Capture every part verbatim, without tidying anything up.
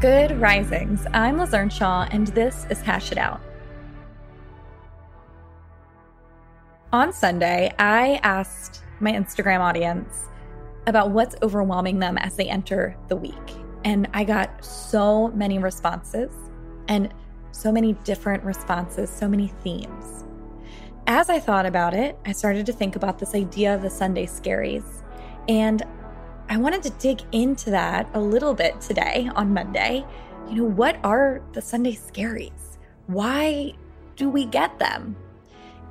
Good Risings. I'm Liz Earnshaw, and this is Hash It Out. On Sunday, I asked my Instagram audience about what's overwhelming them as they enter the week. And I got so many responses and so many different responses, so many themes. As I thought about it, I started to think about this idea of the Sunday scaries, and I wanted to dig into that a little bit today on Monday. You know, what are the Sunday scaries? Why do we get them?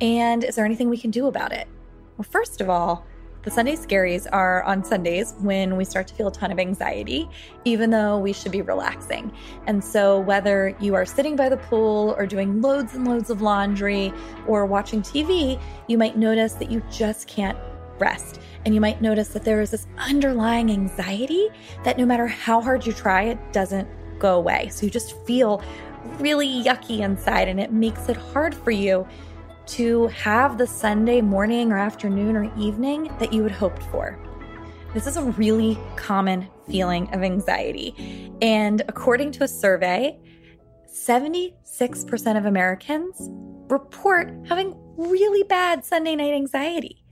And is there anything we can do about it? Well, first of all, the Sunday scaries are on Sundays when we start to feel a ton of anxiety, even though we should be relaxing. And so whether you are sitting by the pool or doing loads and loads of laundry or watching T V, you might notice that you just can't rest. And you might notice that there is this underlying anxiety that no matter how hard you try, it doesn't go away. So you just feel really yucky inside, and it makes it hard for you to have the Sunday morning or afternoon or evening that you had hoped for. This is a really common feeling of anxiety. And according to a survey, seventy-six percent of Americans report having really bad Sunday night anxiety.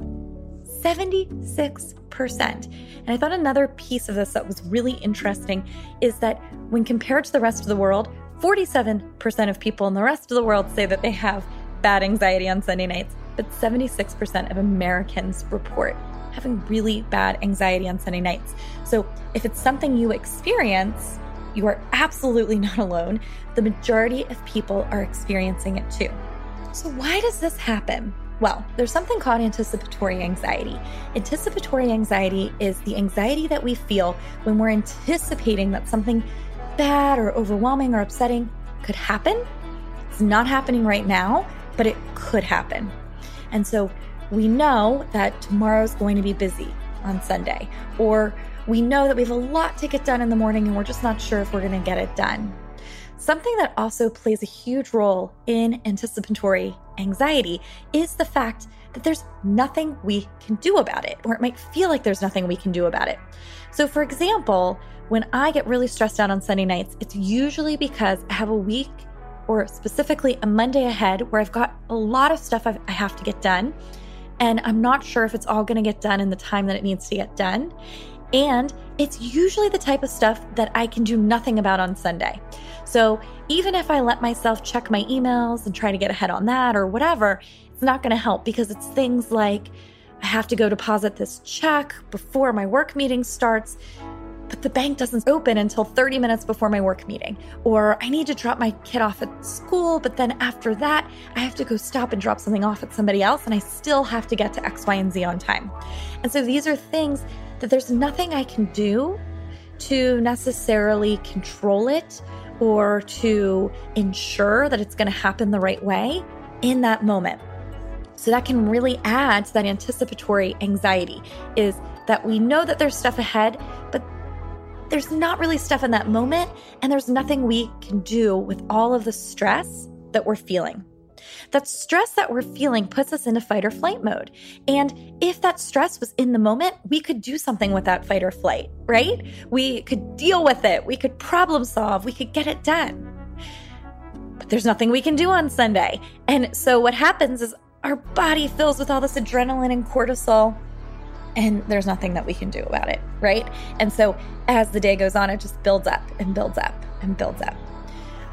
seventy-six percent. And I thought another piece of this that was really interesting is that when compared to the rest of the world, forty-seven percent of people in the rest of the world say that they have bad anxiety on Sunday nights, but seventy-six percent of Americans report having really bad anxiety on Sunday nights. So if it's something you experience, you are absolutely not alone. The majority of people are experiencing it too. So why does this happen? Well, there's something called anticipatory anxiety. Anticipatory anxiety is the anxiety that we feel when we're anticipating that something bad or overwhelming or upsetting could happen. It's not happening right now, but it could happen. And so we know that tomorrow's going to be busy on Sunday, or we know that we have a lot to get done in the morning and we're just not sure if we're going to get it done. Something that also plays a huge role in anticipatory anxiety is the fact that there's nothing we can do about it, or it might feel like there's nothing we can do about it. So for example, when I get really stressed out on Sunday nights, it's usually because I have a week, or specifically a Monday ahead, where I've got a lot of stuff I've, I have to get done, and I'm not sure if it's all going to get done in the time that it needs to get done. And it's usually the type of stuff that I can do nothing about on Sunday. So even if I let myself check my emails and try to get ahead on that or whatever, it's not going to help, because it's things like I have to go deposit this check before my work meeting starts, but the bank doesn't open until thirty minutes before my work meeting. Or I need to drop my kid off at school, but then after that, I have to go stop and drop something off at somebody else, and I still have to get to X, Y, and Z on time. And so these are things that there's nothing I can do to necessarily control it or to ensure that it's going to happen the right way in that moment. So that can really add to that anticipatory anxiety, is that we know that there's stuff ahead, but there's not really stuff in that moment, and there's nothing we can do with all of the stress that we're feeling. That stress that we're feeling puts us into fight or flight mode. And if that stress was in the moment, we could do something with that fight or flight, right? We could deal with it. We could problem solve. We could get it done. But there's nothing we can do on Sunday. And so what happens is our body fills with all this adrenaline and cortisol, and there's nothing that we can do about it, right? And so as the day goes on, it just builds up and builds up and builds up.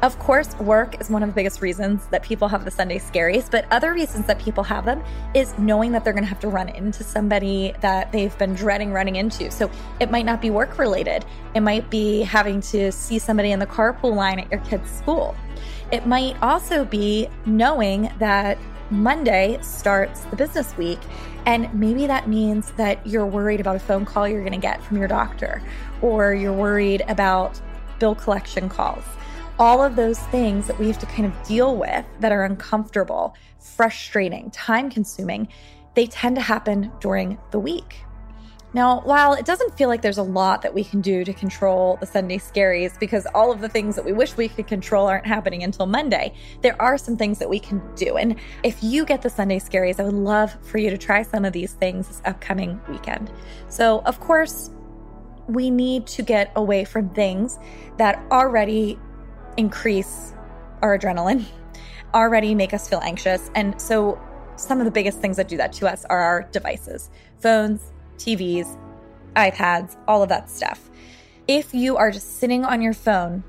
Of course, work is one of the biggest reasons that people have the Sunday scaries, but other reasons that people have them is knowing that they're going to have to run into somebody that they've been dreading running into. So it might not be work related. It might be having to see somebody in the carpool line at your kid's school. It might also be knowing that Monday starts the business week, And maybe that means that you're worried about a phone call you're going to get from your doctor, or you're worried about bill collection calls. All of those things that we have to kind of deal with that are uncomfortable, frustrating, time-consuming, they tend to happen during the week. Now, while it doesn't feel like there's a lot that we can do to control the Sunday scaries, because all of the things that we wish we could control aren't happening until Monday, there are some things that we can do. And if you get the Sunday scaries, I would love for you to try some of these things this upcoming weekend. So, of course, we need to get away from things that already increase our adrenaline, already make us feel anxious. And so some of the biggest things that do that to us are our devices, phones, T Vs, iPads, all of that stuff. If you are just sitting on your phone,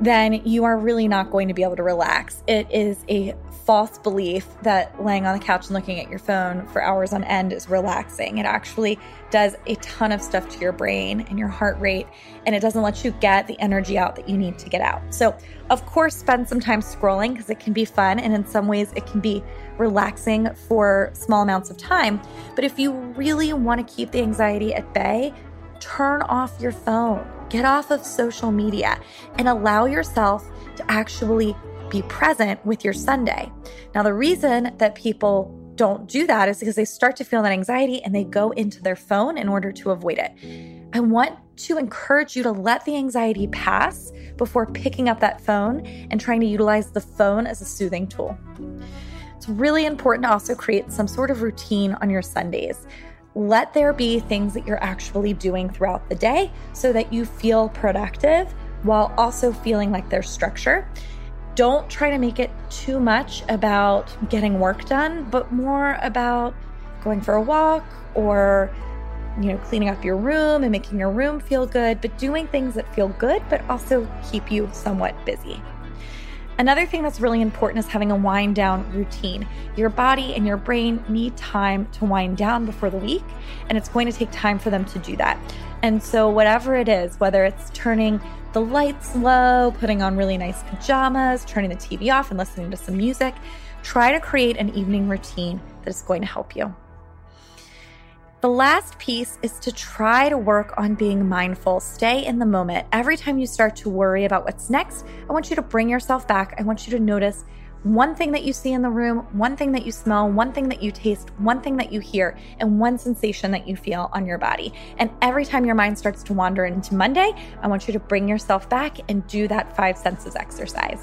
then you are really not going to be able to relax. It is a false belief that laying on the couch and looking at your phone for hours on end is relaxing. It actually does a ton of stuff to your brain and your heart rate, and it doesn't let you get the energy out that you need to get out. So, of course, spend some time scrolling because it can be fun, and in some ways it can be relaxing for small amounts of time. But if you really want to keep the anxiety at bay, turn off your phone. Get off of social media and allow yourself to actually be present with your Sunday. Now, the reason that people don't do that is because they start to feel that anxiety and they go into their phone in order to avoid it. I want to encourage you to let the anxiety pass before picking up that phone and trying to utilize the phone as a soothing tool. It's really important to also create some sort of routine on your Sundays. Let there be things that you're actually doing throughout the day so that you feel productive while also feeling like there's structure. Don't try to make it too much about getting work done, but more about going for a walk or, you know, cleaning up your room and making your room feel good, but doing things that feel good, but also keep you somewhat busy. Another thing that's really important is having a wind down routine. Your body and your brain need time to wind down before the week, and it's going to take time for them to do that. And so whatever it is, whether it's turning the lights low, putting on really nice pajamas, turning the T V off and listening to some music, try to create an evening routine that is going to help you. The last piece is to try to work on being mindful. Stay in the moment. Every time you start to worry about what's next, I want you to bring yourself back. I want you to notice one thing that you see in the room, one thing that you smell, one thing that you taste, one thing that you hear, and one sensation that you feel on your body. And every time your mind starts to wander into Monday, I want you to bring yourself back and do that five senses exercise.